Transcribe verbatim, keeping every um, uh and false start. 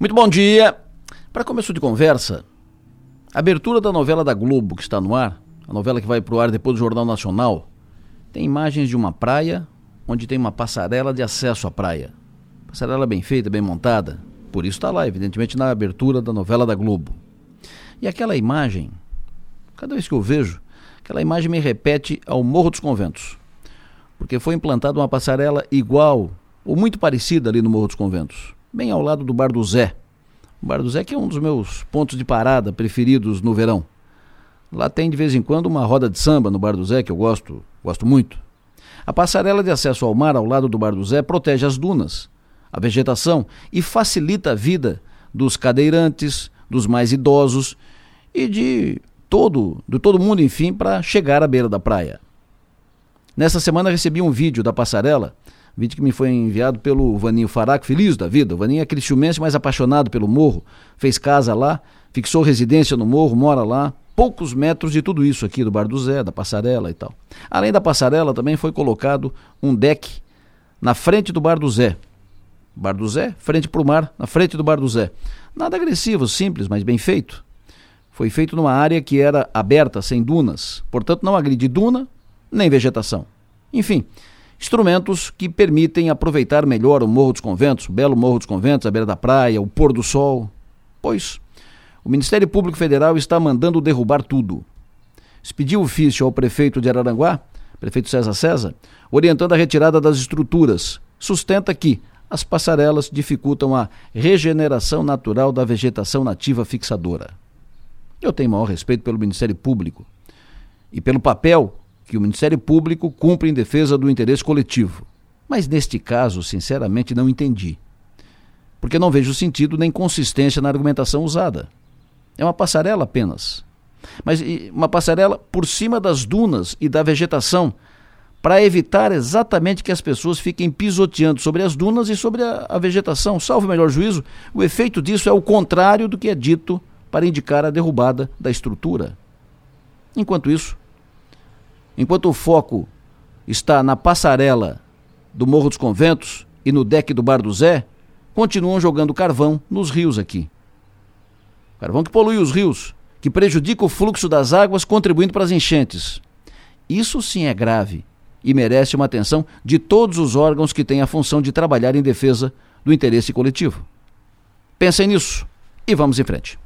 Muito bom dia. Para começo de conversa, abertura da novela da Globo que está no ar, a novela que vai para o ar depois do Jornal Nacional, tem imagens de uma praia onde tem uma passarela de acesso à praia. Passarela bem feita, bem montada. Por isso está lá, evidentemente, na abertura da novela da Globo. E aquela imagem, cada vez que eu vejo, aquela imagem me repete ao Morro dos Conventos. Porque foi implantada uma passarela igual, ou muito parecida ali no Morro dos Conventos, bem ao lado do Bar do Zé. O Bar do Zé que é um dos meus pontos de parada preferidos no verão. Lá tem de vez em quando uma roda de samba no Bar do Zé, que eu gosto, gosto muito. A passarela de acesso ao mar ao lado do Bar do Zé protege as dunas, a vegetação e facilita a vida dos cadeirantes, dos mais idosos e de todo, de todo mundo, enfim, para chegar à beira da praia. Nessa semana recebi um vídeo da passarela, vídeo que me foi enviado pelo Vaninho Faraco, feliz da vida. O Vaninho é criciumense, mas apaixonado pelo morro, fez casa lá, fixou residência no morro, mora lá, poucos metros de tudo isso aqui do Bar do Zé, da passarela e tal. Além da passarela também foi colocado um deck na frente do Bar do Zé. Bar do Zé, frente para o mar, na frente do Bar do Zé. Nada agressivo, simples, mas bem feito. Foi feito numa área que era aberta, sem dunas, portanto não agride duna nem vegetação. Enfim, instrumentos que permitem aproveitar melhor o Morro dos Conventos, o belo Morro dos Conventos, a beira da praia, o pôr do sol. Pois, o Ministério Público Federal está mandando derrubar tudo. Expediu ofício ao prefeito de Araranguá, prefeito César César, orientando a retirada das estruturas. Sustenta que as passarelas dificultam a regeneração natural da vegetação nativa fixadora. Eu tenho maior respeito pelo Ministério Público e pelo papel que o Ministério Público cumpre em defesa do interesse coletivo. Mas neste caso, sinceramente, não entendi. Porque não vejo sentido nem consistência na argumentação usada. É uma passarela apenas. Mas uma passarela por cima das dunas e da vegetação, para evitar exatamente que as pessoas fiquem pisoteando sobre as dunas e sobre a, a vegetação. Salvo o melhor juízo, o efeito disso é o contrário do que é dito para indicar a derrubada da estrutura. Enquanto isso, enquanto o foco está na passarela do Morro dos Conventos e no deck do Bar do Zé, continuam jogando carvão nos rios aqui. Carvão que polui os rios, que prejudica o fluxo das águas, contribuindo para as enchentes. Isso sim é grave e merece uma atenção de todos os órgãos que têm a função de trabalhar em defesa do interesse coletivo. Pensem nisso e vamos em frente.